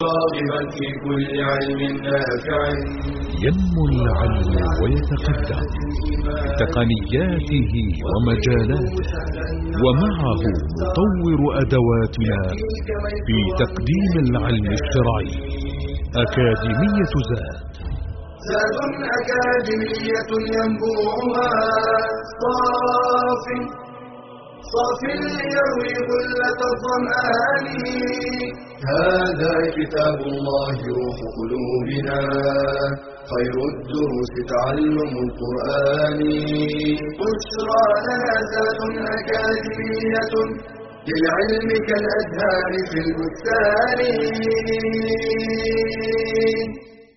في كل علم نافع. ينمو العلم ويتقدم بتقنياته ومجالاته، ومعه نطور أدواتنا في تقديم العلم الشرعي. أكاديمية زاد أكاديمية ينبوعها صاف صاف ليروي غلة الظمآن. هذا كتاب الله روح قلوبنا، خير الدروس تعلم القرآن. بشرى لنا زاد أكاديمية للعلم كالأزهار في البستان.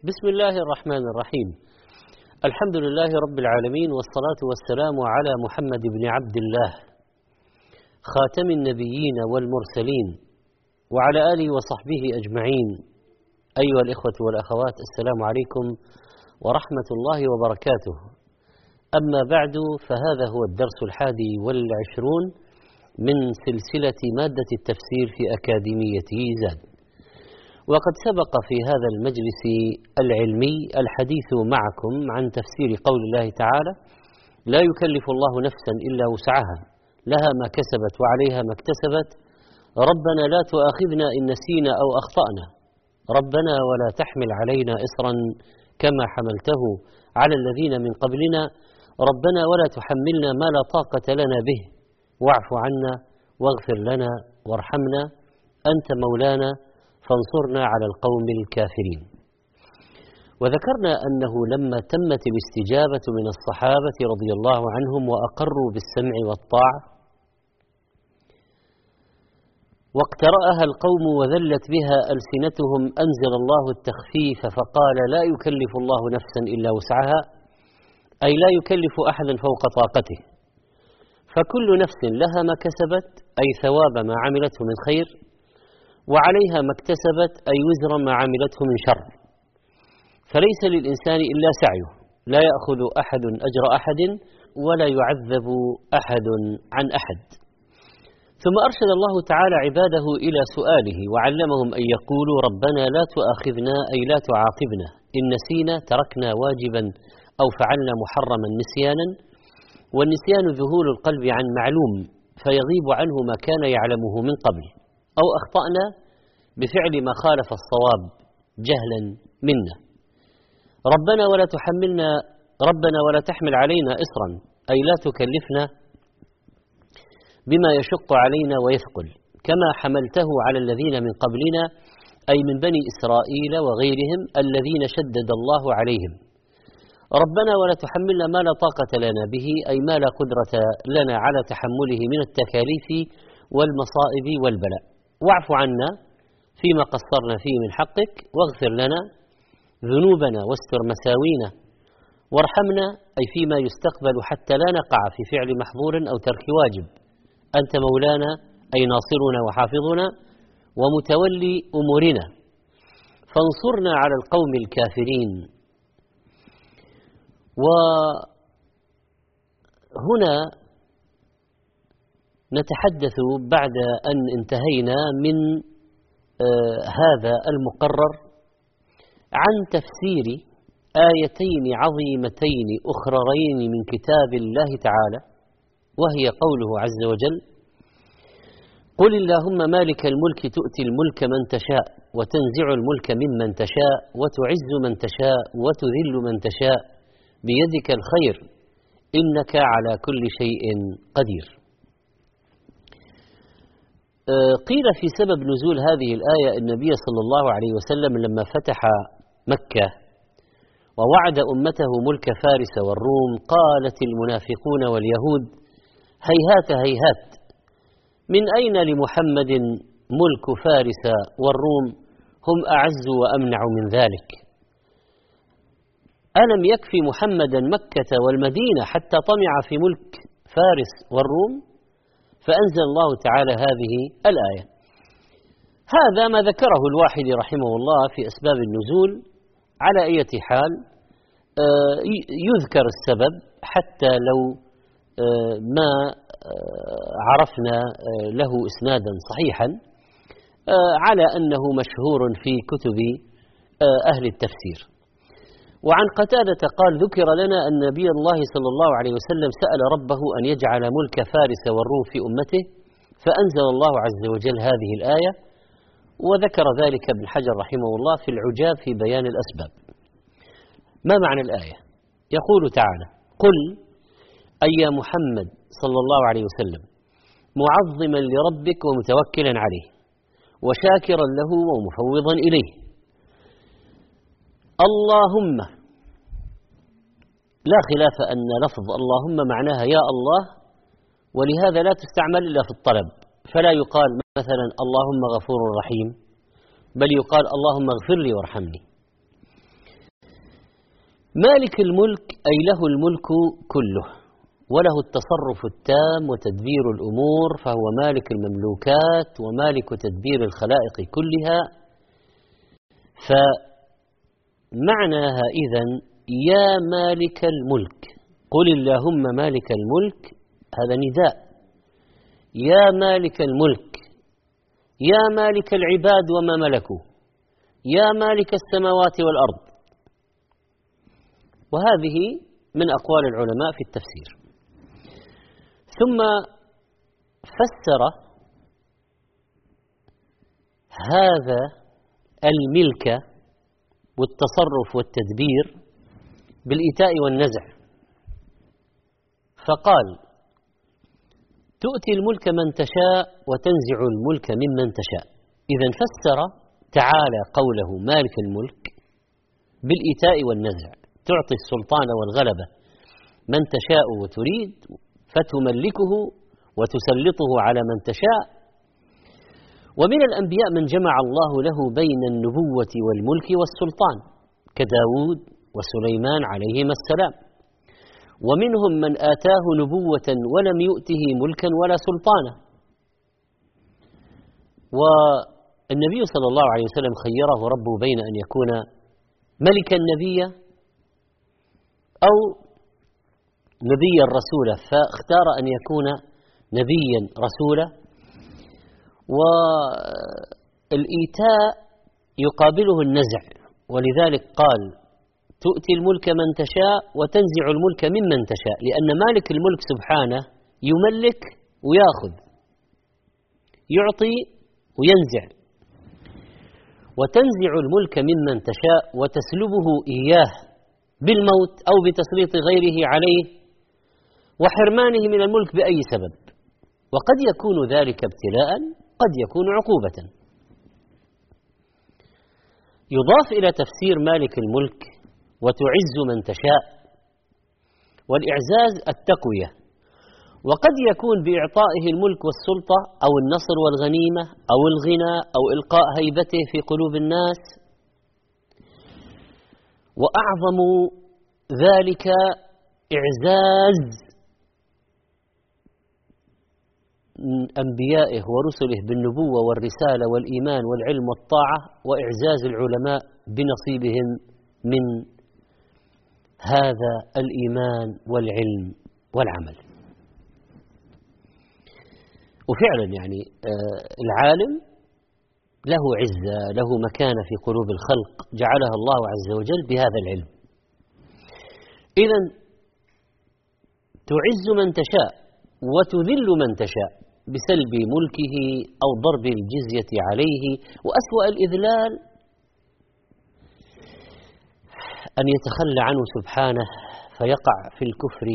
بسم الله الرحمن الرحيم. الحمد لله رب العالمين، والصلاة والسلام على محمد بن عبد الله خاتم النبيين والمرسلين، وعلى آله وصحبه أجمعين. أيها الإخوة والأخوات، السلام عليكم ورحمة الله وبركاته. أما بعد، فهذا هو الدرس 21 من سلسلة مادة التفسير في أكاديمية زاد. وقد سبق في هذا المجلس العلمي الحديث معكم عن تفسير قول الله تعالى: لا يكلف الله نفسا إلا وسعها، لها ما كسبت وعليها ما اكتسبت، ربنا لا تؤاخذنا إن نسينا أو أخطأنا، ربنا ولا تحمل علينا إصرا كما حملته على الذين من قبلنا، ربنا ولا تحملنا ما لا طاقة لنا به، واعف عنا واغفر لنا وارحمنا، أنت مولانا فانصرنا على القوم الكافرين. وذكرنا أنه لما تمت الاستجابة من الصحابة رضي الله عنهم وأقروا بالسمع والطاعة، واقترأها القوم وذلت بها ألسنتهم، أنزل الله التخفيف فقال: لا يكلف الله نفسا إلا وسعها، أي لا يكلف أحدا فوق طاقته، فكل نفس لها ما كسبت، أي ثواب ما عملته من خير، وعليها ما اكتسبت، أي وزر ما عملته من شر، فليس للإنسان إلا سعيه، لا يأخذ أحد أجر أحد ولا يعذب أحد عن أحد. ثم أرشد الله تعالى عباده إلى سؤاله وعلمهم أن يقولوا: ربنا لا تؤاخذنا، أي لا تعاقبنا إن نسينا، تركنا واجبا أو فعلنا محرما نسيانا. والنسيان ذهول القلب عن معلوم، فيغيب عنه ما كان يعلمه من قبل، أو أخطأنا بفعل ما خالف الصواب جهلا منا. ربنا ولا تحمل علينا إصرا، أي لا تكلفنا بما يشق علينا ويثقل كما حملته على الذين من قبلنا، أي من بني إسرائيل وغيرهم الذين شدد الله عليهم. ربنا ولا تحملنا ما لا طاقة لنا به، أي ما لا قدرة لنا على تحمله من التكاليف والمصائب والبلاء، واعف عنا فيما قصرنا فيه من حقك، واغفر لنا ذنوبنا واستر مساوينا، وارحمنا أي فيما يستقبل حتى لا نقع في فعل محظور أو ترك واجب، أنت مولانا أي ناصرنا وحافظنا ومتولي أمورنا، فانصرنا على القوم الكافرين. وهنا نتحدث بعد أن انتهينا من هذا المقرر عن تفسير آيتين عظيمتين أخرين من كتاب الله تعالى، وهي قوله عز وجل: قل اللهم مالك الملك تؤتي الملك من تشاء وتنزع الملك ممن تشاء وتعز من تشاء وتذل من تشاء بيدك الخير إنك على كل شيء قدير. قيل في سبب نزول هذه الآية: النبي صلى الله عليه وسلم لما فتح مكة ووعد أمته ملك فارس والروم، قالت المنافقون واليهود: هيهات هيهات، من أين لمحمد ملك فارس والروم، هم أعز وأمنع من ذلك، ألم يكفي محمدا مكة والمدينة حتى طمع في ملك فارس والروم؟ فأنزل الله تعالى هذه الآية. هذا ما ذكره الواحدي رحمه الله في أسباب النزول. على أي حال يذكر السبب حتى لو ما عرفنا له إسنادا صحيحا، على أنه مشهور في كتب أهل التفسير. وعن قتادة قال: ذكر لنا أن نبي الله صلى الله عليه وسلم سأل ربه أن يجعل ملك فارس والروم في أمته، فأنزل الله عز وجل هذه الآية، وذكر ذلك ابن حجر رحمه الله في العجاب في بيان الأسباب. ما معنى الآية؟ يقول تعالى: قل أي محمد صلى الله عليه وسلم معظما لربك ومتوكلا عليه وشاكرا له ومفوضا إليه، اللهم. لا خلاف أن لفظ اللهم معناها يا الله، ولهذا لا تستعمل إلا في الطلب، فلا يقال مثلا اللهم غفور رحيم، بل يقال اللهم اغفر لي وارحمني. مالك الملك أي له الملك كله، وله التصرف التام وتدبير الأمور، فهو مالك المملوكات ومالك تدبير الخلائق كلها. معناها إذن يا مالك الملك، قل اللهم مالك الملك، هذا نداء، يا مالك الملك، يا مالك العباد وما ملكوا، يا مالك السماوات والأرض. وهذه من أقوال العلماء في التفسير. ثم فسر هذا الملك والتصرف والتدبير بالإيتاء والنزع، فقال: تؤتي الملك من تشاء وتنزع الملك ممن تشاء. إذن فسر تعالى قوله مالك الملك بالإيتاء والنزع، تعطي السلطان والغلبة من تشاء وتريد، فتملكه وتسلطه على من تشاء. ومن الأنبياء من جمع الله له بين النبوة والملك والسلطان كداود وسليمان عليهما السلام، ومنهم من آتاه نبوة ولم يؤته ملكا ولا سلطانا. والنبي صلى الله عليه وسلم خيره ربه بين أن يكون ملكا نبيا أو نبيا رسولا، فاختار أن يكون نبيا رسولا. والإيتاء يقابله النزع، ولذلك قال: تؤتي الملك من تشاء وتنزع الملك ممن تشاء، لأن مالك الملك سبحانه يملك ويأخذ، يعطي وينزع. وتنزع الملك ممن تشاء وتسلبه إياه بالموت أو بتسليط غيره عليه وحرمانه من الملك بأي سبب، وقد يكون ذلك ابتلاء، قد يكون عقوبة. يضاف إلى تفسير مالك الملك وتعز من تشاء، والإعزاز التقوية، وقد يكون بإعطائه الملك والسلطة أو النصر والغنيمة أو الغنى أو إلقاء هيبته في قلوب الناس. وأعظم ذلك إعزاز أنبيائه ورسله بالنبوة والرسالة والإيمان والعلم والطاعة، وإعزاز العلماء بنصيبهم من هذا الإيمان والعلم والعمل. وفعلا يعني العالم له عزة، له مكانة في قلوب الخلق جعلها الله عز وجل بهذا العلم. إذن تعز من تشاء وتذل من تشاء بسلب ملكه أو ضرب الجزية عليه. وأسوأ الإذلال أن يتخلى عنه سبحانه فيقع في الكفر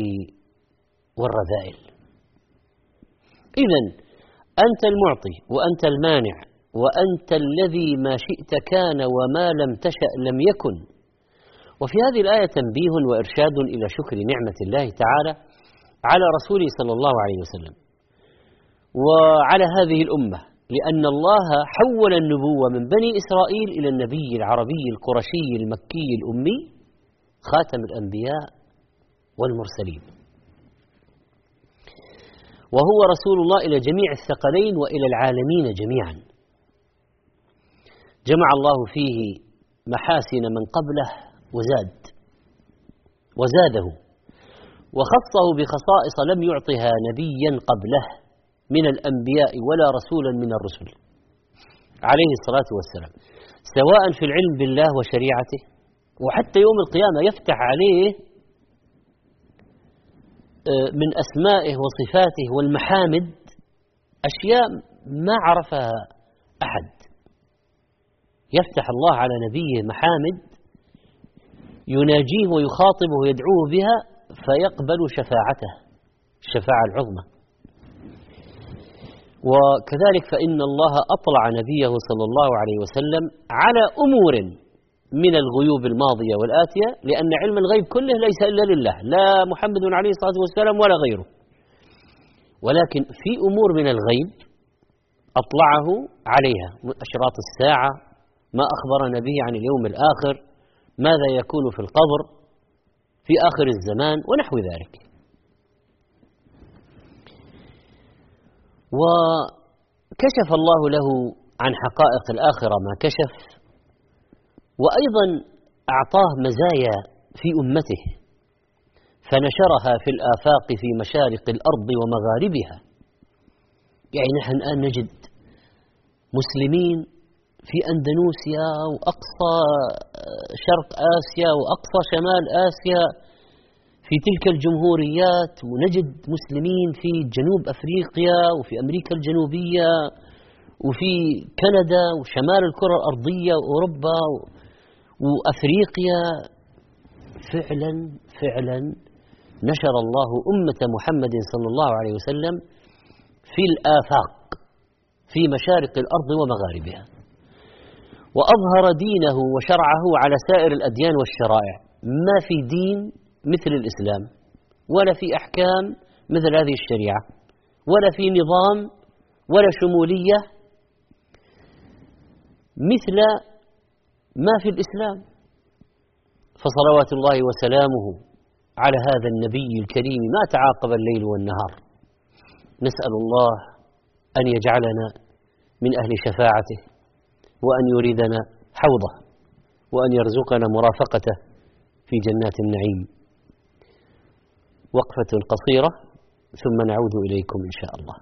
والرذائل. إذن أنت المعطي وأنت المانع، وأنت الذي ما شئت كان وما لم تشأ لم يكن. وفي هذه الآية تنبيه وإرشاد إلى شكر نعمة الله تعالى على رسوله صلى الله عليه وسلم وعلى هذه الأمة، لأن الله حول النبوة من بني إسرائيل إلى النبي العربي القرشي المكي الأمي خاتم الأنبياء والمرسلين، وهو رسول الله إلى جميع الثقلين وإلى العالمين جميعا. جمع الله فيه محاسن من قبله وزاده وخصه بخصائص لم يعطها نبيا قبله من الأنبياء ولا رسولا من الرسل. عليه الصلاة والسلام، سواء في العلم بالله وشريعته، وحتى يوم القيامة يفتح عليه من أسمائه وصفاته والمحامد أشياء ما عرفها أحد. يفتح الله على نبيه محامد يناجيه ويخاطبه ويدعوه بها فيقبل شفاعته، الشفاعة العظمى. وكذلك فإن الله أطلع نبيه صلى الله عليه وسلم على أمور من الغيوب الماضية والآتية، لأن علم الغيب كله ليس إلا لله، لا محمد عليه الصلاة والسلام ولا غيره، ولكن في أمور من الغيب أطلعه عليها، أشراط الساعة، ما أخبرنا به عن اليوم الآخر، ماذا يكون في القبر في آخر الزمان ونحو ذلك. وكشف الله له عن حقائق الآخرة ما كشف، وأيضا أعطاه مزايا في أمته فنشرها في الآفاق في مشارق الأرض ومغاربها. يعني نحن الآن نجد مسلمين في أندونيسيا وأقصى شرق آسيا وأقصى شمال آسيا، في تلك الجمهوريات، ونجد مسلمين في جنوب أفريقيا وفي أمريكا الجنوبية وفي كندا وشمال الكرة الأرضية وأوروبا وأفريقيا. فعلا فعلا نشر الله أمة محمد صلى الله عليه وسلم في الآفاق في مشارق الأرض ومغاربها، وأظهر دينه وشرعه على سائر الأديان والشرائع. ما في دين مثل الإسلام، ولا في أحكام مثل هذه الشريعة، ولا في نظام ولا شمولية مثل ما في الإسلام. فصلوات الله وسلامه على هذا النبي الكريم ما تعاقب الليل والنهار. نسأل الله أن يجعلنا من أهل شفاعته، وأن يريدنا حوضه، وأن يرزقنا مرافقته في جنات النعيم. وقفة قصيرة ثم نعود إليكم إن شاء الله.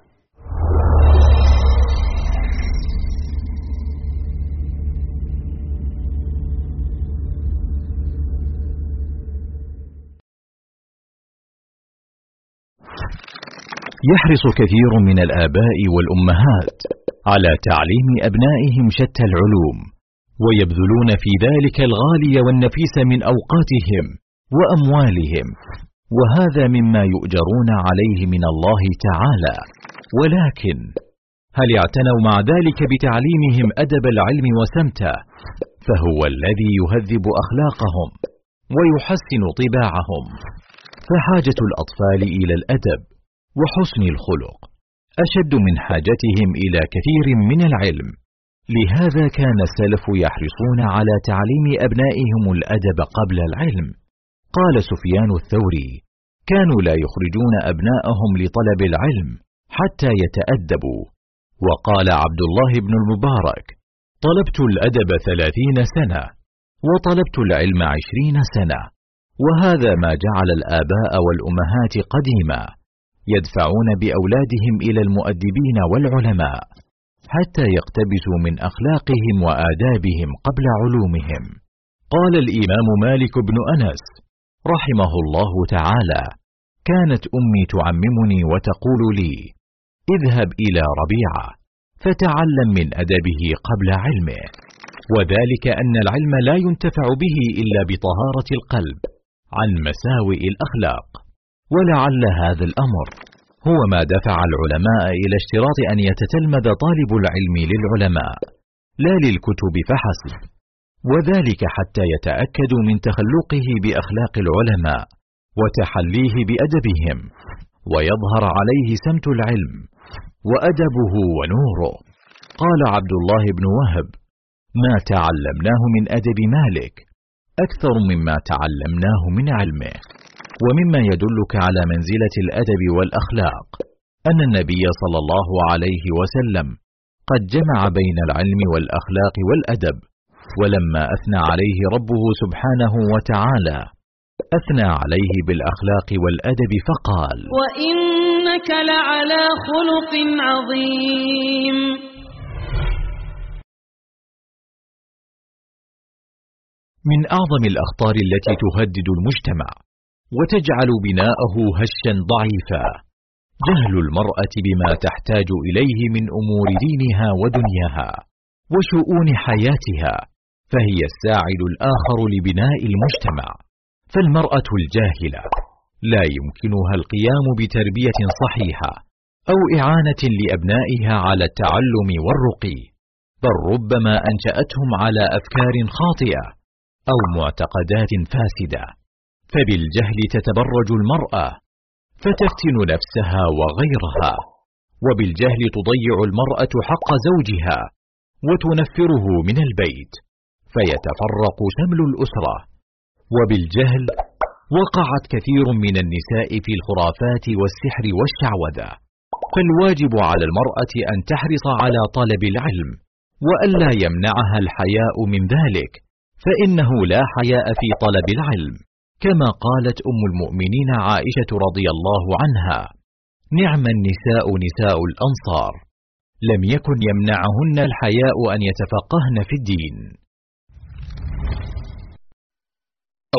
يحرص كثير من الآباء والأمهات على تعليم أبنائهم شتى العلوم، ويبذلون في ذلك الغالي والنفيس من أوقاتهم وأموالهم، وهذا مما يؤجرون عليه من الله تعالى. ولكن هل اعتنوا مع ذلك بتعليمهم أدب العلم وسمته؟ فهو الذي يهذب أخلاقهم ويحسن طباعهم. فحاجة الأطفال إلى الأدب وحسن الخلق أشد من حاجتهم إلى كثير من العلم. لهذا كان السلف يحرصون على تعليم أبنائهم الأدب قبل العلم. قال سفيان الثوري: كانوا لا يخرجون أبنائهم لطلب العلم حتى يتأدبوا. وقال عبد الله بن المبارك: طلبت الأدب 30 سنة، وطلبت العلم 20 سنة. وهذا ما جعل الآباء والأمهات قديما يدفعون بأولادهم إلى المؤدبين والعلماء حتى يقتبسوا من أخلاقهم وآدابهم قبل علومهم. قال الإمام مالك بن أنس رحمه الله تعالى: كانت أمي تعممني وتقول لي: اذهب إلى ربيعة فتعلم من أدبه قبل علمه. وذلك أن العلم لا ينتفع به إلا بطهارة القلب عن مساوئ الأخلاق. ولعل هذا الأمر هو ما دفع العلماء إلى اشتراط أن يتتلمذ طالب العلم للعلماء لا للكتب فحسب، وذلك حتى يتأكدوا من تخلقه بأخلاق العلماء وتحليه بأدبهم، ويظهر عليه سمت العلم وأدبه ونوره. قال عبد الله بن وهب: ما تعلمناه من أدب مالك أكثر مما تعلمناه من علمه. ومما يدلك على منزلة الأدب والأخلاق أن النبي صلى الله عليه وسلم قد جمع بين العلم والأخلاق والأدب. ولما أثنى عليه ربه سبحانه وتعالى أثنى عليه بالأخلاق والأدب فقال: وإنك لعلى خلق عظيم. من أعظم الأخطار التي تهدد المجتمع وتجعل بناءه هشا ضعيفا جهل المرأة بما تحتاج إليه من أمور دينها ودنياها وشؤون حياتها، فهي الساعد الآخر لبناء المجتمع. فالمرأة الجاهلة لا يمكنها القيام بتربية صحيحة أو إعانة لأبنائها على التعلم والرقي، بل ربما أنشأتهم على أفكار خاطئة أو معتقدات فاسدة. فبالجهل تتبرج المرأة فتفتن نفسها وغيرها، وبالجهل تضيع المرأة حق زوجها وتنفره من البيت فيتفرق شمل الأسرة. وبالجهل وقعت كثير من النساء في الخرافات والسحر والشعوذة. فالواجب على المرأة أن تحرص على طلب العلم وألا يمنعها الحياء من ذلك، فإنه لا حياء في طلب العلم، كما قالت أم المؤمنين عائشة رضي الله عنها: نعم النساء نساء الأنصار، لم يكن يمنعهن الحياء أن يتفقهن في الدين.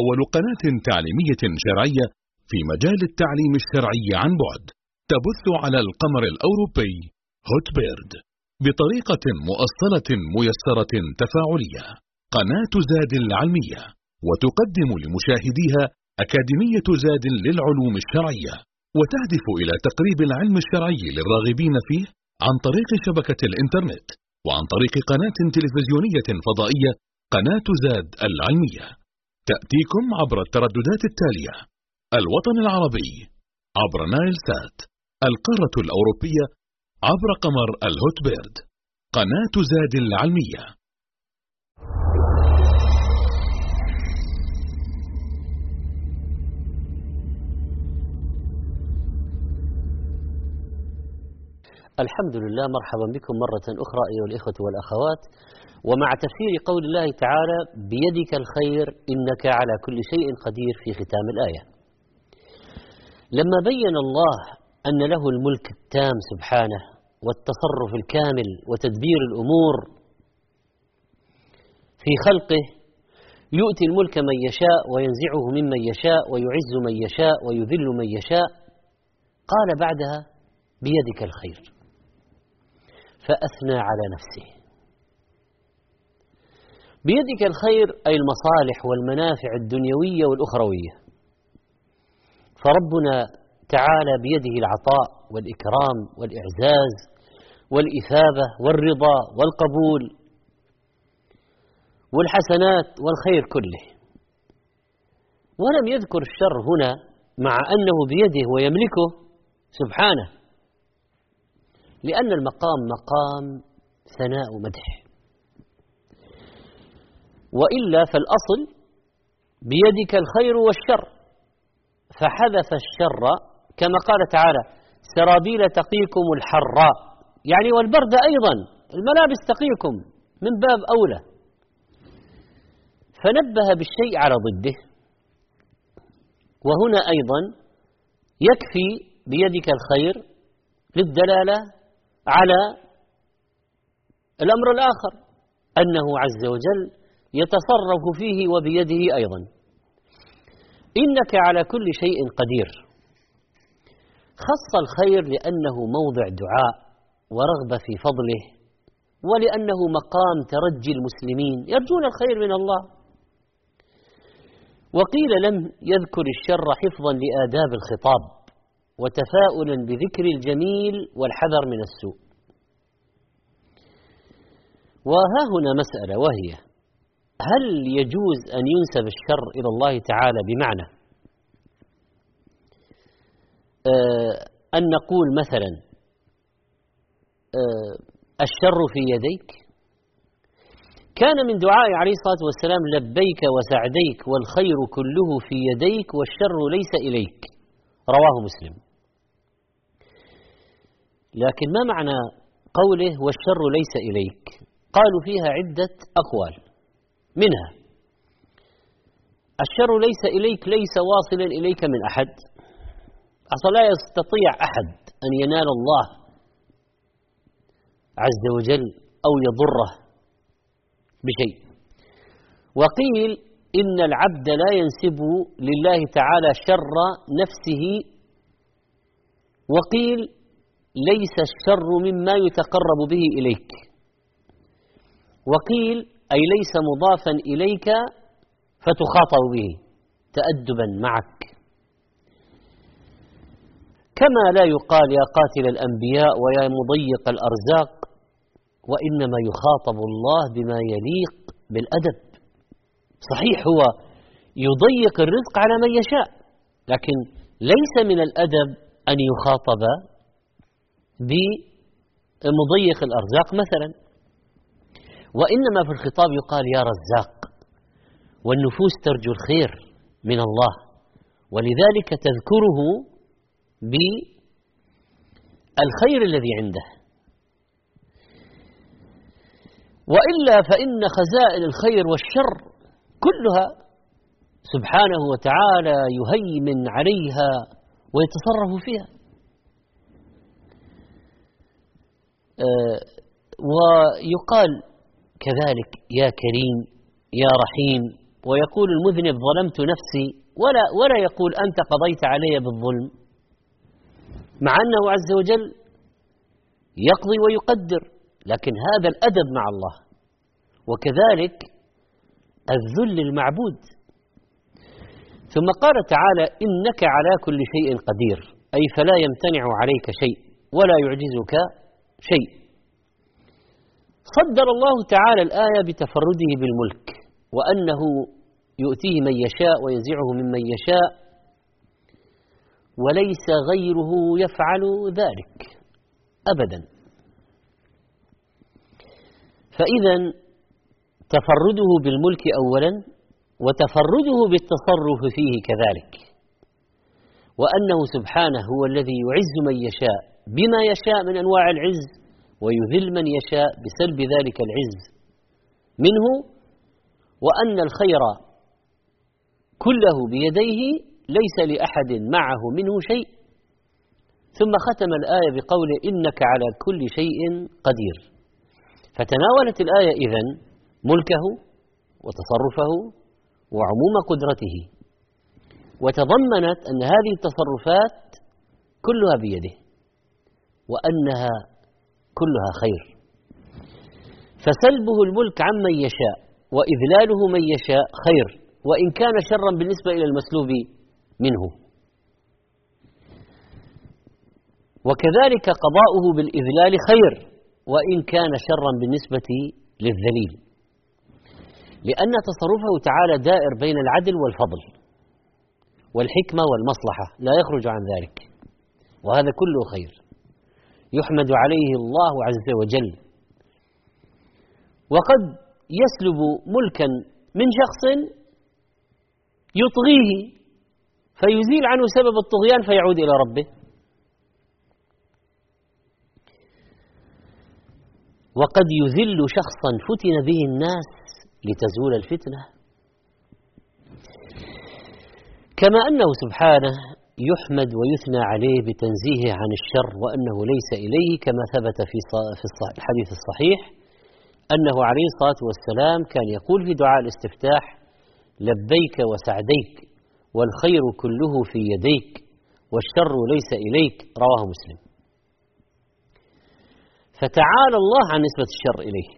أول قناة تعليمية شرعية في مجال التعليم الشرعي عن بعد تبث على القمر الأوروبي هوت بيرد بطريقة مؤصلة ميسرة تفاعلية، قناة زاد العلمية، وتقدم لمشاهديها أكاديمية زاد للعلوم الشرعية، وتهدف إلى تقريب العلم الشرعي للراغبين فيه عن طريق شبكة الإنترنت وعن طريق قناة تلفزيونية فضائية، قناة زاد العلمية، تأتيكم عبر الترددات التالية: الوطن العربي عبر نايل سات، القارة الأوروبية عبر قمر الهوت بيرد، قناة زاد العلمية. الحمد لله، مرحبا بكم مرة أخرى أيها الإخوة والأخوات، ومع تفسير قول الله تعالى: بيدك الخير إنك على كل شيء قدير، في ختام الآية. لما بين الله أن له الملك التام سبحانه والتصرف الكامل وتدبير الأمور في خلقه، يؤتي الملك من يشاء وينزعه ممن يشاء ويعز من يشاء ويذل من يشاء، قال بعدها: بيدك الخير، فأثنى على نفسه. بيدك الخير أي المصالح والمنافع الدنيوية والأخروية، فربنا تعالى بيده العطاء والإكرام والإعزاز والإثابة والرضا والقبول والحسنات والخير كله، ولم يذكر الشر هنا مع أنه بيده ويملكه سبحانه، لأن المقام مقام ثناء ومدح، وإلا فالأصل بيدك الخير والشر، فحذف الشر كما قال تعالى: سرابيل تقيكم الحر، يعني والبرد أيضا، الملابس تقيكم، من باب أولى. فنبه بالشيء على ضده. وهنا أيضا يكفي بيدك الخير للدلالة على الأمر الآخر، أنه عز وجل يتصرف فيه وبيده أيضا. إنك على كل شيء قدير، خص الخير لأنه موضع دعاء ورغبة في فضله، ولأنه مقام ترجي المسلمين يرجون الخير من الله. وقيل لم يذكر الشر حفظا لآداب الخطاب وتفاؤلا بذكر الجميل والحذر من السوء. وها هنا مسألة، وهي: هل يجوز أن ينسب الشر إلى الله تعالى بمعنى أن نقول مثلا الشر في يديك؟ كان من دعاء عليه الصلاة والسلام: لبيك وسعديك والخير كله في يديك والشر ليس إليك، رواه مسلم. لكن ما معنى قوله والشر ليس إليك؟ قالوا فيها عدة أقوال، منها: الشر ليس إليك ليس واصلا إليك من أحد، أصلا لا يستطيع أحد أن ينال الله عز وجل أو يضره بشيء. وقيل إن العبد لا ينسب لله تعالى شر نفسه، وقيل ليس الشر مما يتقرب به إليك، وقيل أي ليس مضافا إليك فتخاطب به تأدبا معك. كما لا يقال يا قاتل الأنبياء ويا مضيق الأرزاق، وإنما يخاطب الله بما يليق بالأدب. صحيح هو يضيق الرزق على من يشاء، لكن ليس من الأدب أن يخاطب بمضيق الأرزاق مثلا، وإنما في الخطاب يقال يا رزاق، والنفوس ترجو الخير من الله، ولذلك تذكره بالخير الذي عنده، وإلا فإن خزائن الخير والشر كلها سبحانه وتعالى يهيمن عليها ويتصرف فيها. ويقال كذلك يا كريم يا رحيم، ويقول المذنب ظلمت نفسي، ولا يقول أنت قضيت علي بالظلم، مع أنه عز وجل يقضي ويقدر، لكن هذا الأدب مع الله. وكذلك الذل المعبود. ثم قال تعالى إنك على كل شيء قدير، أي فلا يمتنع عليك شيء ولا يعجزك شيء. صدر الله تعالى الآية بتفرده بالملك، وأنه يؤتيه من يشاء وينزعه ممن يشاء، وليس غيره يفعل ذلك أبدا. فإذا تفرده بالملك أولا، وتفرده بالتصرف فيه كذلك، وأنه سبحانه هو الذي يعز من يشاء بما يشاء من أنواع العز، ويذل من يشاء بسلب ذلك العز منه، وأن الخير كله بيديه ليس لأحد معه منه شيء. ثم ختم الآية بقوله إنك على كل شيء قدير. فتناولت الآية إذن ملكه وتصرفه وعموم قدرته، وتضمنت أن هذه التصرفات كلها بيده، وأنها كلها خير. فسلبه الملك عمن يشاء وإذلاله من يشاء خير، وإن كان شرا بالنسبة إلى المسلوب منه. وكذلك قضاؤه بالإذلال خير، وإن كان شرا بالنسبة للذليل، لأن تصرفه تعالى دائر بين العدل والفضل والحكمة والمصلحة، لا يخرج عن ذلك، وهذا كله خير يحمد عليه الله عز وجل. وقد يسلب ملكا من شخص يطغيه، فيزيل عنه سبب الطغيان فيعود إلى ربه. وقد يذل شخصا فتن به الناس لتزول الفتنة، كما أنه سبحانه يحمد ويثنى عليه بتنزيهه عن الشر وأنه ليس إليه، كما ثبت في الحديث الصحيح أنه عليه الصلاة والسلام كان يقول في دعاء الاستفتاح لبيك وسعديك والخير كله في يديك والشر ليس إليك، رواه مسلم. فتعالى الله عن نسبة الشر إليه،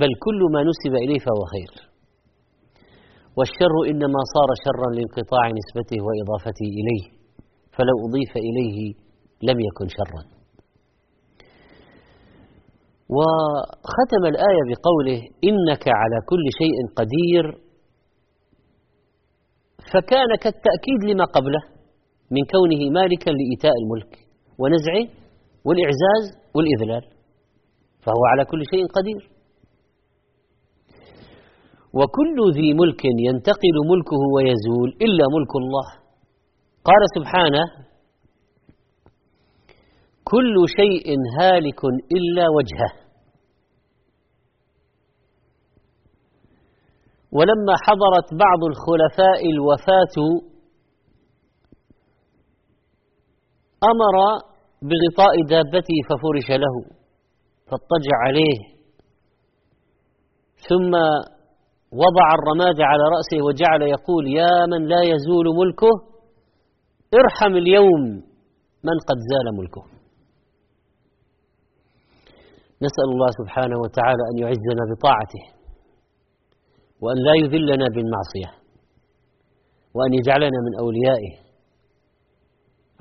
بل كل ما نسب إليه فهو خير، والشر إنما صار شرا لانقطاع نسبته وإضافته إليه، فلو أضيف إليه لم يكن شرا. وختم الآية بقوله إنك على كل شيء قدير، فكان كالتأكيد لما قبله من كونه مالكا لإيتاء الملك ونزعه والإعزاز والإذلال، فهو على كل شيء قدير. وكل ذي ملك ينتقل ملكه ويزول إلا ملك الله. قال سبحانه كل شيء هالك إلا وجهه. ولما حضرت بعض الخلفاء الوفاة أمر بغطاء دابته ففرش له فاضطجع عليه، ثم وضع الرماد على رأسه وجعل يقول: يا من لا يزول ملكه ارحم اليوم من قد زال ملكه. نسأل الله سبحانه وتعالى أن يعزنا بطاعته، وأن لا يذلنا بالمعصية، وأن يجعلنا من أوليائه.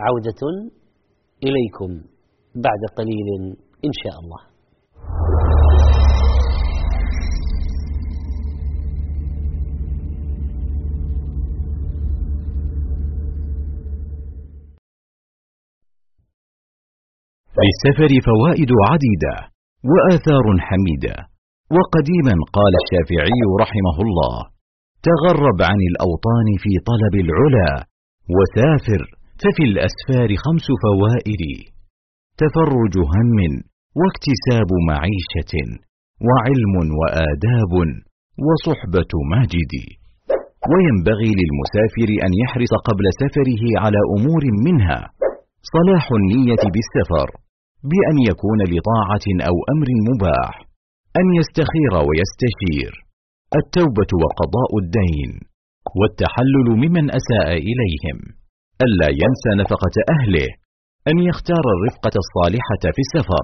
عودة إليكم بعد قليل إن شاء الله. للسفر فوائد عديدة وآثار حميدة. وقديما قال الشافعي رحمه الله: تغرب عن الأوطان في طلب العلا وسافر، ففي الأسفار 5 فوائد: تفرج هم واكتساب معيشة وعلم وآداب وصحبة ماجد. وينبغي للمسافر أن يحرص قبل سفره على أمور منها: صلاح النية بالسفر، بأن يكون لطاعة أو أمر مباح، أن يستخير ويستشير، التوبة وقضاء الدين، والتحلل ممن أساء إليهم، ألا ينسى نفقة أهله، أن يختار الرفقة الصالحة في السفر،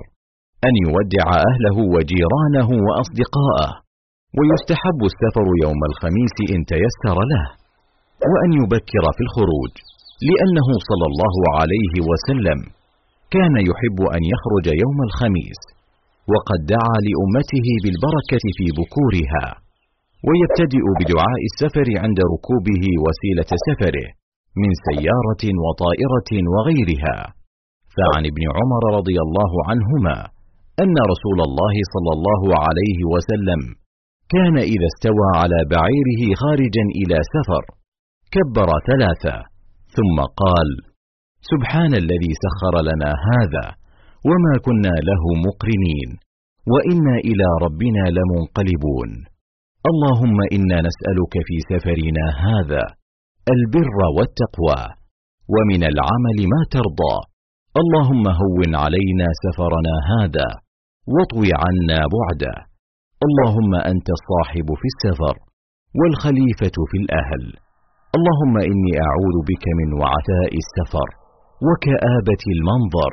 أن يودع أهله وجيرانه وأصدقائه. ويستحب السفر يوم الخميس إن تيسر له، وأن يبكر في الخروج، لأنه صلى الله عليه وسلم كان يحب أن يخرج يوم الخميس، وقد دعا لأمته بالبركة في بكورها. ويبتدئ بدعاء السفر عند ركوبه وسيلة سفره من سيارة وطائرة وغيرها، فعن ابن عمر رضي الله عنهما أن رسول الله صلى الله عليه وسلم كان إذا استوى على بعيره خارجا إلى سفر كبر 3 ثم قال: سبحان الذي سخر لنا هذا وما كنا له مقرنين وإنا إلى ربنا لمنقلبون. اللهم إنا نسألك في سفرنا هذا البر والتقوى، ومن العمل ما ترضى. اللهم هون علينا سفرنا هذا واطوي عنا بعده. اللهم أنت الصاحب في السفر والخليفة في الأهل. اللهم إني أعوذ بك من وعثاء السفر وكآبة المنظر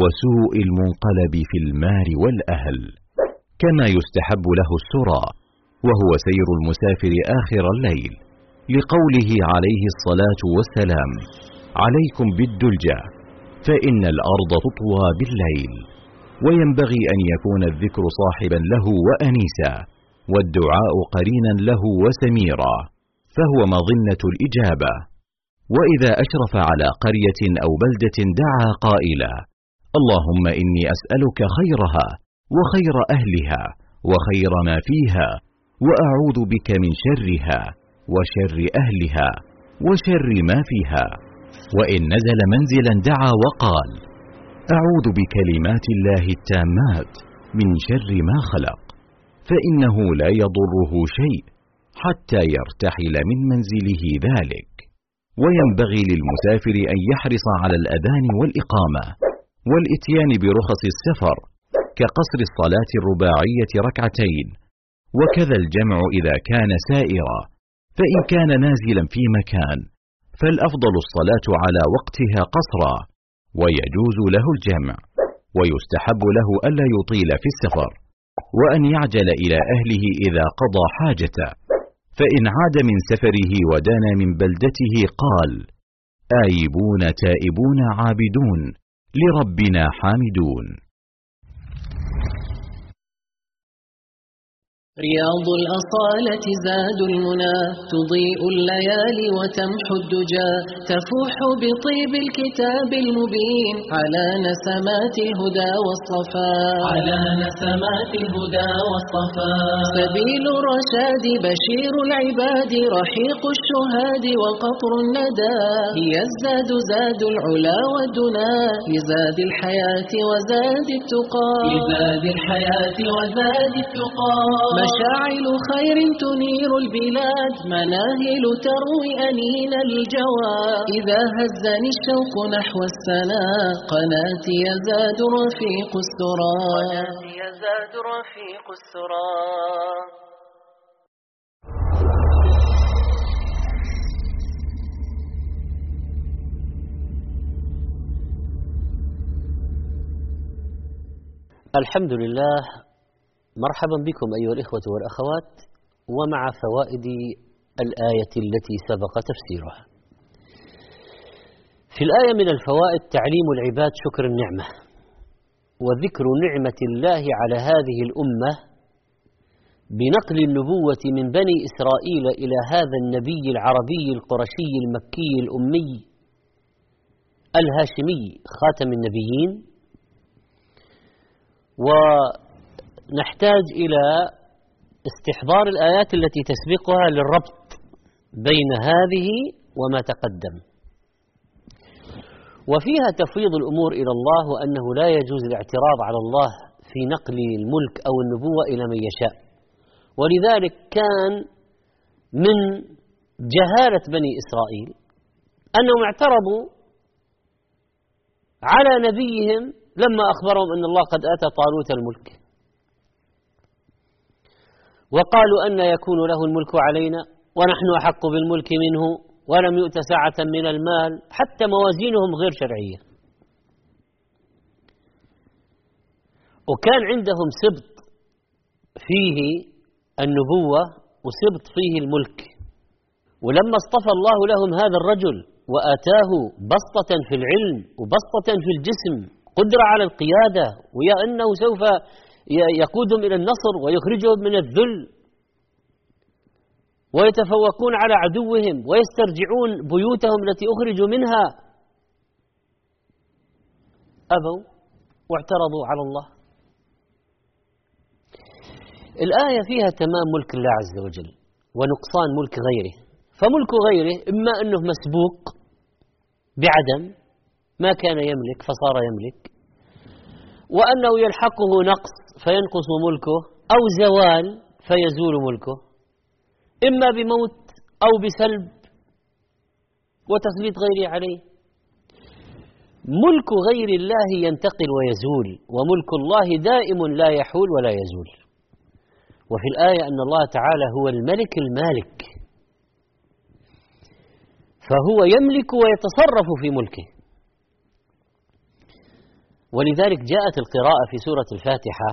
وسوء المنقلب في المال والأهل. كما يستحب له السرى، وهو سير المسافر آخر الليل، لقوله عليه الصلاة والسلام: عليكم بالدلجة فإن الأرض تطوى بالليل. وينبغي أن يكون الذكر صاحبا له وأنيسا، والدعاء قرينا له وسميرا، فهو مظنة الإجابة. وإذا أشرف على قرية أو بلدة دعا قائلا: اللهم إني أسألك خيرها وخير أهلها وخير ما فيها، وأعوذ بك من شرها وشر أهلها وشر ما فيها. وإن نزل منزلا دعا وقال: أعوذ بكلمات الله التامات من شر ما خلق، فإنه لا يضره شيء حتى يرتحل من منزله ذلك. وينبغي للمسافر أن يحرص على الأذان والإقامة والإتيان برخص السفر، كقصر الصلاة الرباعية 2 وكذا الجمع إذا كان سائرا. فإن كان نازلا في مكان فالأفضل الصلاة على وقتها قصرا، ويجوز له الجمع. ويستحب له ألا يطيل في السفر، وأن يعجل إلى أهله إذا قضى حاجته. فإن عاد من سفره ودنا من بلدته قال: آيبون تائبون عابدون لربنا حامدون. رياض الأصالة زاد المنى، تضيء الليالي وتمحو الدجى، تفوح بطيب الكتاب المبين على نسمات الهدى والصفاء، على نسمات الهدى والصفاء. سبيل الرشاد بشير العباد، رحيق الشهاد وقطر الندى، هي الزاد زاد العلا والدنا، لزاد الحياة وزاد التقى، لزاد الحياة وزاد التقى. مشاعل خير تنير البلاد، مناهل تروي أنين الجوى، إذا هزني الشوق نحو السنا، قناتي يزاد رفيق السرى، قناتي يزاد رفيق السرى. الحمد لله. مرحبا بكم أيها الإخوة والأخوات، ومع فوائد الآية التي سبق تفسيرها. في الآية من الفوائد تعليم العباد شكر النعمة، وذكر نعمة الله على هذه الأمة بنقل النبوة من بني إسرائيل إلى هذا النبي العربي القرشي المكي الأمي الهاشمي خاتم النبيين. ونحتاج إلى استحضار الآيات التي تسبقها للربط بين هذه وما تقدم، وفيها تفويض الأمور إلى الله، وأنه لا يجوز الاعتراض على الله في نقل الملك أو النبوة إلى من يشاء. ولذلك كان من جهالة بني إسرائيل أنهم اعترضوا على نبيهم لما أخبرهم أن الله قد آتى طالوت الملك، وقالوا أن يكون له الملك علينا ونحن أحق بالملك منه ولم يؤت ساعة من المال، حتى موازينهم غير شرعية. وكان عندهم سبط فيه النبوة وسبط فيه الملك. ولما اصطفى الله لهم هذا الرجل وآتاه بسطة في العلم وبسطة في الجسم، قدرة على القيادة، وأنه سوف يقودهم إلى النصر ويخرجهم من الذل، ويتفوقون على عدوهم ويسترجعون بيوتهم التي أخرجوا منها، أبوا واعترضوا على الله. الآية فيها تمام ملك الله عز وجل ونقصان ملك غيره. فملك غيره إما أنه مسبوق بعدم ما كان يملك فصار يملك، وأنه يلحقه نقص فينقص ملكه، أو زوال فيزول ملكه، إما بموت أو بسلب وتسليط غيره عليه. ملك غير الله ينتقل ويزول، وملك الله دائم لا يحول ولا يزول. وفي الآية أن الله تعالى هو الملك المالك، فهو يملك ويتصرف في ملكه. ولذلك جاءت القراءة في سورة الفاتحة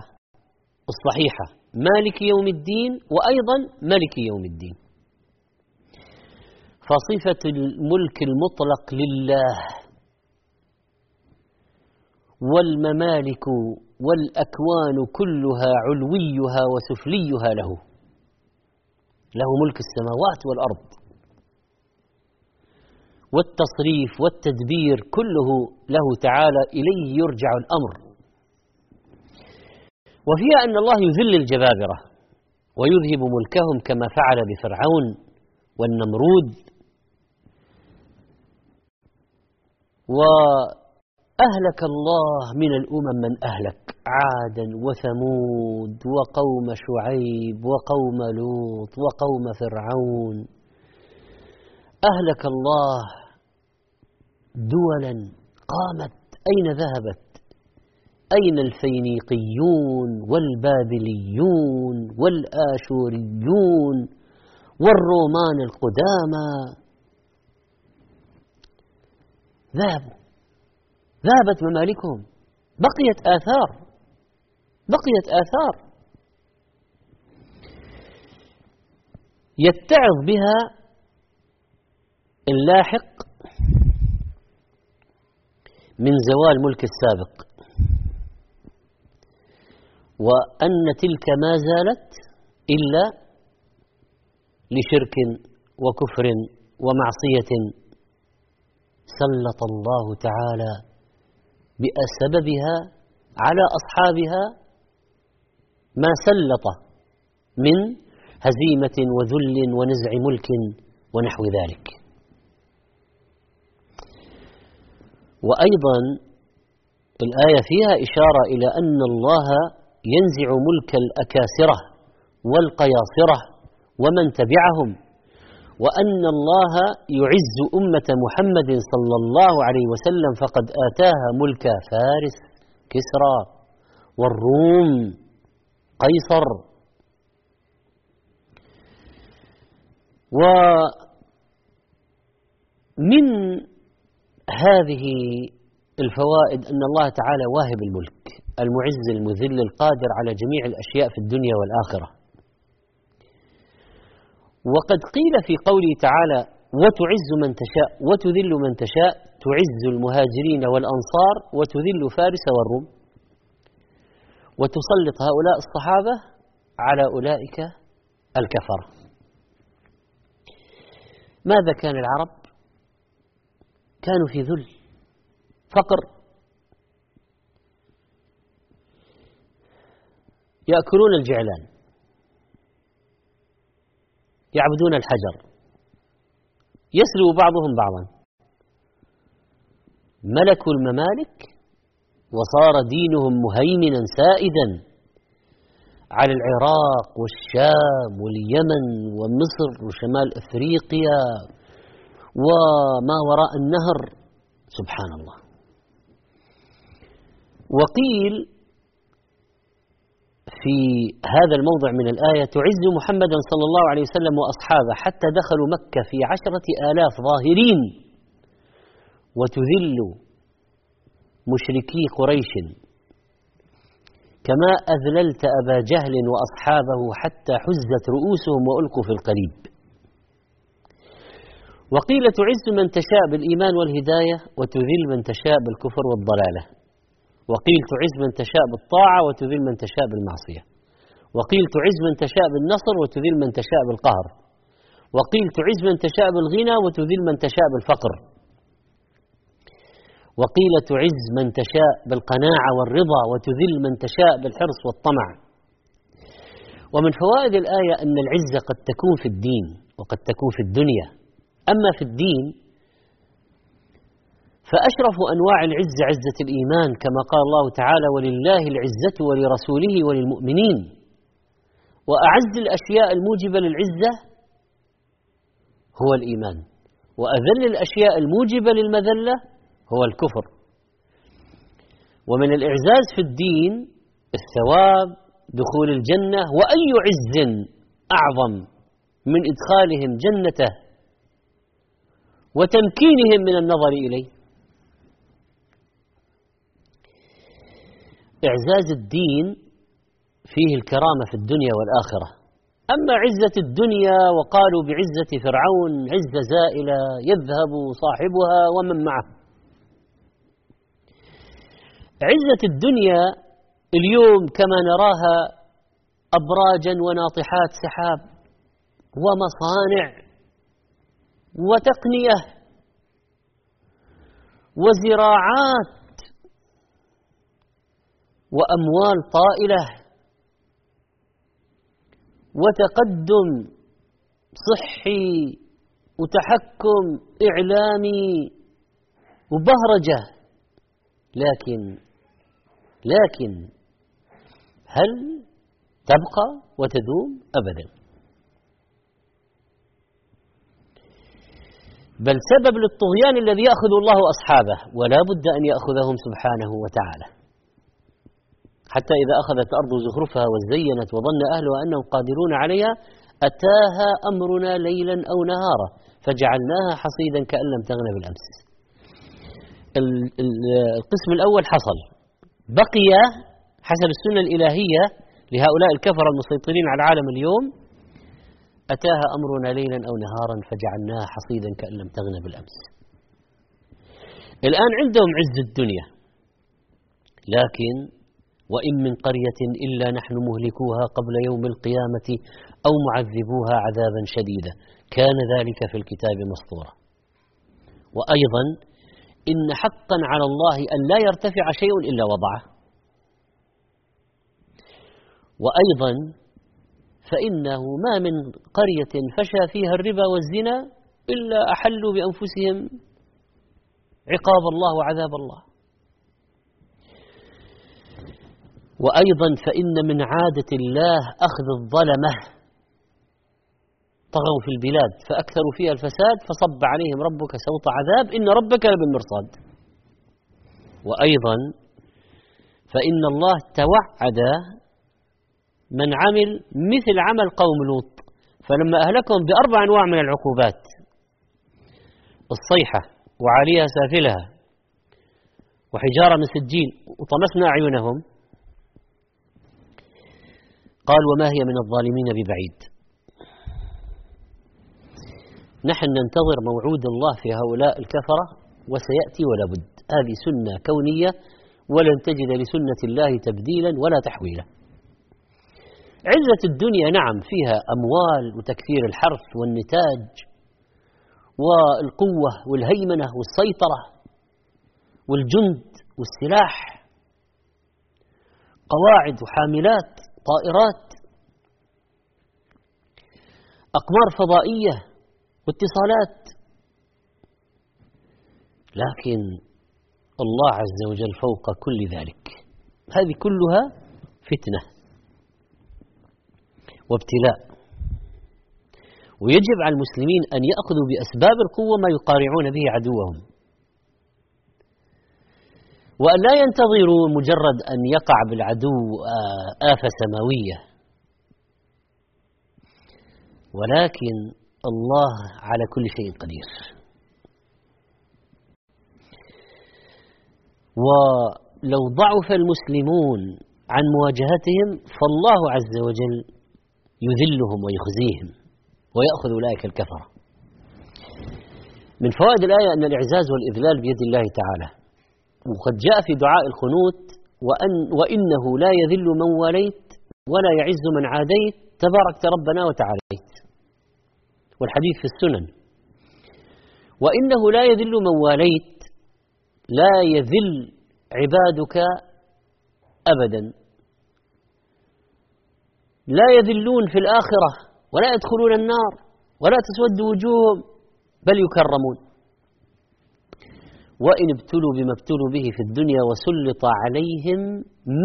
الصحيحة مالك يوم الدين، وأيضا ملك يوم الدين. فصفة الملك المطلق لله، والممالك والأكوان كلها علويها وسفليها له ملك السماوات والأرض، والتصريف والتدبير كله له تعالى، إليه يرجع الأمر. وفيها أن الله يذل الجبابرة ويذهب ملكهم كما فعل بفرعون والنمرود وأهلك الله من الأمم من أهلك، عادا وثمود وقوم شعيب وقوم لوط وقوم فرعون. أهلك الله دولا قامت، أين ذهبت؟ أين الفينيقيون والبابليون والآشوريون والرومان القدامى؟ ذهبت ممالكهم، بقيت آثار يتعظ بها اللاحق من زوال ملك السابق، وأن تلك ما زالت إلا لشرك وكفر ومعصية سلط الله تعالى بسببها على أصحابها ما سلط من هزيمة وذل ونزع ملك ونحو ذلك. وأيضا الآية فيها إشارة إلى أن الله ينزع ملك الأكاسرة والقياصرة ومن تبعهم، وأن الله يعز أمة محمد صلى الله عليه وسلم، فقد آتاها ملك فارس كسرى والروم قيصر. ومن هذه الفوائد أن الله تعالى واهب الملك، المعز المذل القادر على جميع الأشياء في الدنيا والآخرة. وقد قيل في قوله تعالى وتعز من تشاء وتذل من تشاء تعز المهاجرين والأنصار وتذل فارس والروم، وتسلط هؤلاء الصحابة على أولئك الكفرة. ماذا كان العرب؟ كانوا في ذل فقر، يأكلون الجعلان، يعبدون الحجر، يسلب بعضهم بعضا، ملكوا الممالك وصار دينهم مهيمنا سائدا على العراق والشام واليمن ومصر وشمال أفريقيا وما وراء النهر، سبحان الله. وقيل في هذا الموضع من الآية تعز محمدا صلى الله عليه وسلم وأصحابه حتى دخلوا مكة في 10,000 ظاهرين، وتذل مشركي قريش كما أذللت أبا جهل وأصحابه حتى حزت رؤوسهم وألقوا في القريب. وقيل تعز من تشاء بالإيمان والهداية وتذل من تشاء بالكفر والضلالة، وقيل تعز من تشاء بالطاعة وتذل من تشاء بالمعصية، وقيل تعز من تشاء بالنصر وتذل من تشاء بالقهر، وقيل تعز من تشاء بالغنى وتذل من تشاء بالفقر، وقيل تعز من تشاء بالقناعة والرضا وتذل من تشاء بالحرص والطمع. ومن فوائد الآية أن العزة قد تكون في الدين وقد تكون في الدنيا. أما في الدين فأشرف أنواع العزة عزة الإيمان، كما قال الله تعالى ولله العزة ولرسوله وللمؤمنين. وأعز الأشياء الموجبة للعزة هو الإيمان، وأذل الأشياء الموجبة للمذلة هو الكفر. ومن الإعزاز في الدين الثواب، دخول الجنة، وأي عز أعظم من إدخالهم جنته وتمكينهم من النظر إليه. إعزاز الدين فيه الكرامة في الدنيا والآخرة. أما عزة الدنيا وقالوا بعزة فرعون عزة زائلة يذهب صاحبها ومن معه. عزة الدنيا اليوم كما نراها أبراجا وناطحات سحاب ومصانع وتقنية وزراعات وأموال طائلة وتقدم صحي وتحكم إعلامي وبهرجة، لكن هل تبقى وتدوم؟ أبدا. بل سبب للطغيان الذي يأخذ الله أصحابه، ولا بد أن يأخذهم سبحانه وتعالى. حتى إذا أخذت الأرض زخرفها وزينت وظن أهلها أنهم قادرون عليها أتاها أمرنا ليلا أو نهارا فجعلناها حصيدا كأن لم تغن بالأمس. القسم الأول حصل، بقي حسب السنة الإلهية لهؤلاء الكفرة المسيطرين على العالم اليوم أتاها أمرنا ليلا أو نهارا فجعلناها حصيدا كأن لم تغن بالأمس. الآن عندهم عز الدنيا، لكن وإن من قرية إلا نحن مهلكوها قبل يوم القيامة أو معذبوها عذابا شديدا كان ذلك في الكتاب مسطورا. وأيضا إن حقا على الله أن لا يرتفع شيء إلا وضعه. وأيضا فإنه ما من قرية فشى فيها الربا والزنا إلا أحلوا بأنفسهم عقاب الله وعذاب الله. وأيضا فإن من عادة الله أخذ الظلمة، طغوا في البلاد فأكثروا فيها الفساد فصب عليهم ربك سوط عذاب إن ربك لبالمرصاد. وأيضا فإن الله توعد من عمل مثل عمل قوم لوط فلما أهلكهم ب4 أنواع من العقوبات، الصيحة وعليها سافلها وحجارة من سجيل وطمسنا أعينهم قال وما هي من الظالمين ببعيد. نحن ننتظر موعود الله في هؤلاء الكفرة وسيأتي ولا بد، هذه سنة كونية ولن تجد لسنة الله تبديلا ولا تحويلا. عزة الدنيا نعم فيها أموال وتكثير الحرث والنتاج والقوة والهيمنة والسيطرة والجند والسلاح، قواعد وحاملات طائرات، أقمار فضائية واتصالات، لكن الله عز وجل فوق كل ذلك. هذه كلها فتنة وابتلاء، ويجب على المسلمين أن يأخذوا بأسباب القوة ما يقارعون به عدوهم، وأن لا ينتظروا مجرد أن يقع بالعدو آفة سماوية، ولكن الله على كل شيء قدير. ولو ضعف المسلمون عن مواجهتهم فالله عز وجل يذلهم ويخزيهم ويأخذ أولئك الكفرة. من فوائد الآية أن الإعزاز والإذلال بيد الله تعالى، وقد جاء في دعاء القنوت وإنه لا يذل من واليت ولا يعز من عاديت تباركت ربنا وتعاليت، والحديث في السنن وإنه لا يذل من واليت لا يذل عبادك أبدا، لا يذلون في الآخرة ولا يدخلون النار ولا تسود وجوههم بل يكرمون، وإن ابتلوا بما ابتلوا به في الدنيا وسلط عليهم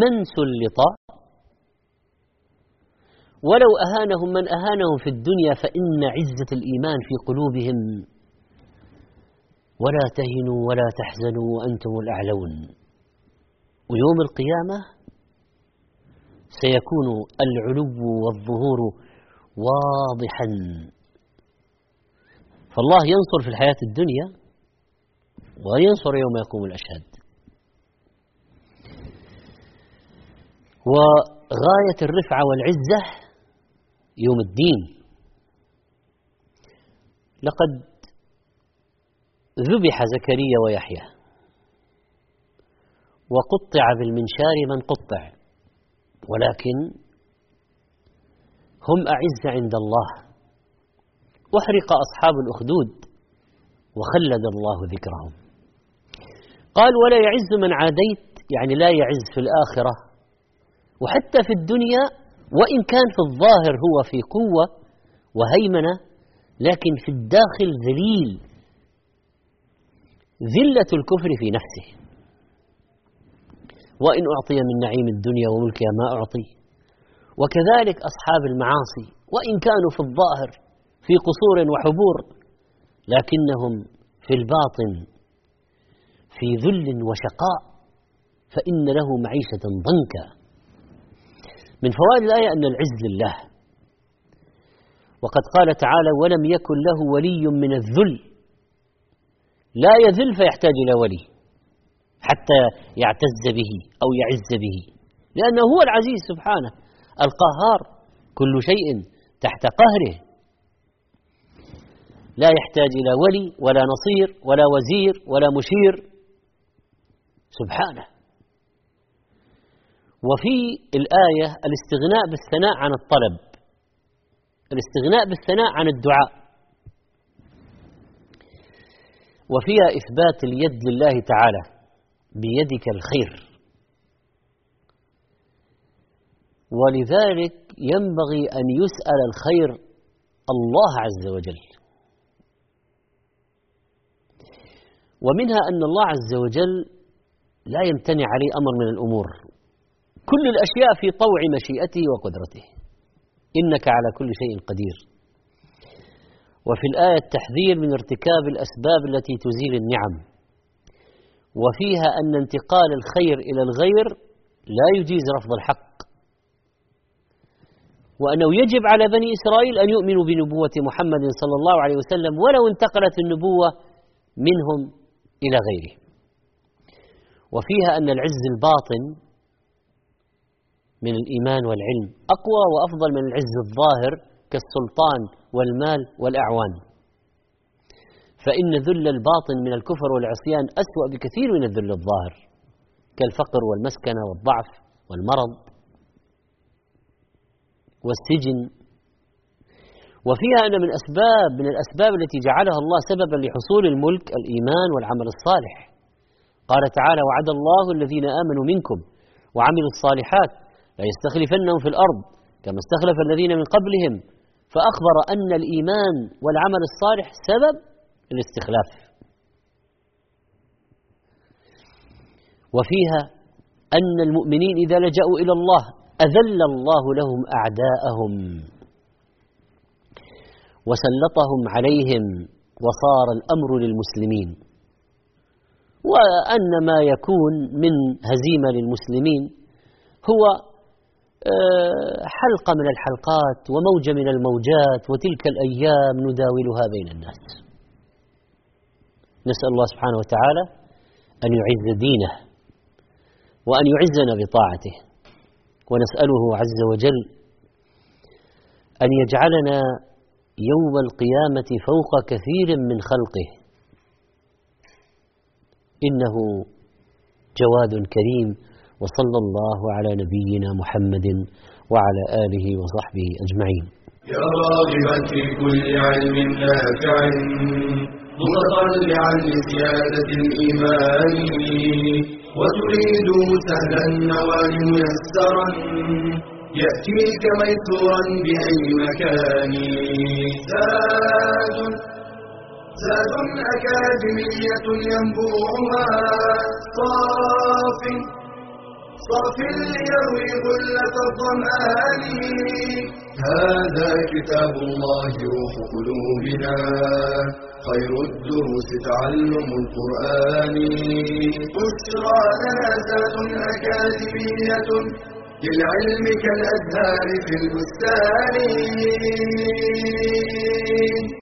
من سلط ولو أهانهم من أهانهم في الدنيا فإن عزة الإيمان في قلوبهم، ولا تهنوا ولا تحزنوا وأنتم الأعلون. ويوم القيامة سيكون العلو والظهور واضحا، فالله ينصر في الحياة الدنيا وينصر يوم يقوم الأشهاد. وغاية الرفعة والعزة يوم الدين، لقد ذبح زكريا ويحيى وقطع بالمنشار من قطع، ولكن هم أعز عند الله. وأحرق أصحاب الأخدود وخلد الله ذكرهم. قال ولا يعز من عاديت، يعني لا يعز في الآخرة وحتى في الدنيا، وإن كان في الظاهر هو في قوة وهيمنة لكن في الداخل ذليل، ذلة الكفر في نفسه. وإن أعطي من نعيم الدنيا وملكها ما أعطي، وكذلك أصحاب المعاصي وإن كانوا في الظاهر في قصور وحبور لكنهم في الباطن في ذل وشقاء، فإن له معيشة ضنكا. من فوائد الآية أن العز لله، وقد قال تعالى ولم يكن له ولي من الذل، لا يذل فيحتاج إلى ولي حتى يعتز به أو يعز به، لأنه هو العزيز سبحانه القهار، كل شيء تحت قهره، لا يحتاج إلى ولي ولا نصير ولا وزير ولا مشير سبحانه. وفي الآية الاستغناء بالثناء عن الطلب، الاستغناء بالثناء عن الدعاء، وفيها إثبات اليد لله تعالى بيدك الخير، ولذلك ينبغي أن يسأل الخير الله عز وجل. ومنها أن الله عز وجل لا يمتنع عليه أمر من الأمور، كل الأشياء في طوع مشيئته وقدرته، إنك على كل شيء قدير. وفي الآية التحذير من ارتكاب الأسباب التي تزيل النعم، وفيها أن انتقال الخير إلى الغير لا يجيز رفض الحق، وأنه يجب على بني إسرائيل أن يؤمنوا بنبوة محمد صلى الله عليه وسلم ولو انتقلت النبوة منهم إلى غيره. وفيها أن العز الباطن من الإيمان والعلم أقوى وأفضل من العز الظاهر كالسلطان والمال والأعوان، فإن ذل الباطن من الكفر والعصيان أسوأ بكثير من الذل الظاهر كالفقر والمسكنة والضعف والمرض والسجن. وفيها أن من الأسباب التي جعلها الله سببا لحصول الملك الإيمان والعمل الصالح. قال تعالى: وعد الله الذين آمنوا منكم وعملوا الصالحات ليستخلفنهم في الأرض كما استخلف الذين من قبلهم، فأخبر أن الإيمان والعمل الصالح سبب الاستخلاف. وفيها أن المؤمنين إذا لجأوا إلى الله أذل الله لهم أعداءهم وسلطهم عليهم، وصار الأمر للمسلمين، وأن ما يكون من هزيمة للمسلمين هو حلقة من الحلقات وموجة من الموجات، وتلك الأيام نداولها بين الناس. نسأل الله سبحانه وتعالى أن يعز دينه وأن يعزنا بطاعته، ونسأله عز وجل أن يجعلنا يوم القيامة فوق كثير من خلقه، إنه جواد كريم. وصلى الله على نبينا محمد وعلى آله وصحبه أجمعين. يا راغبا في كل علم نافع متطلعا لزيادة الإيمان، وتريد سهلا النوال ميسرا يأتيك ميسورا بأي مكان. زاد أكاديمية ينبوعها صاف ليروي غلة الظمآن. هذا كتاب الله روح قلوبنا، خير الدروس تعلم القرآن. بشرى لنا زاد أكاديمية للعلم كالأزهار في البستان.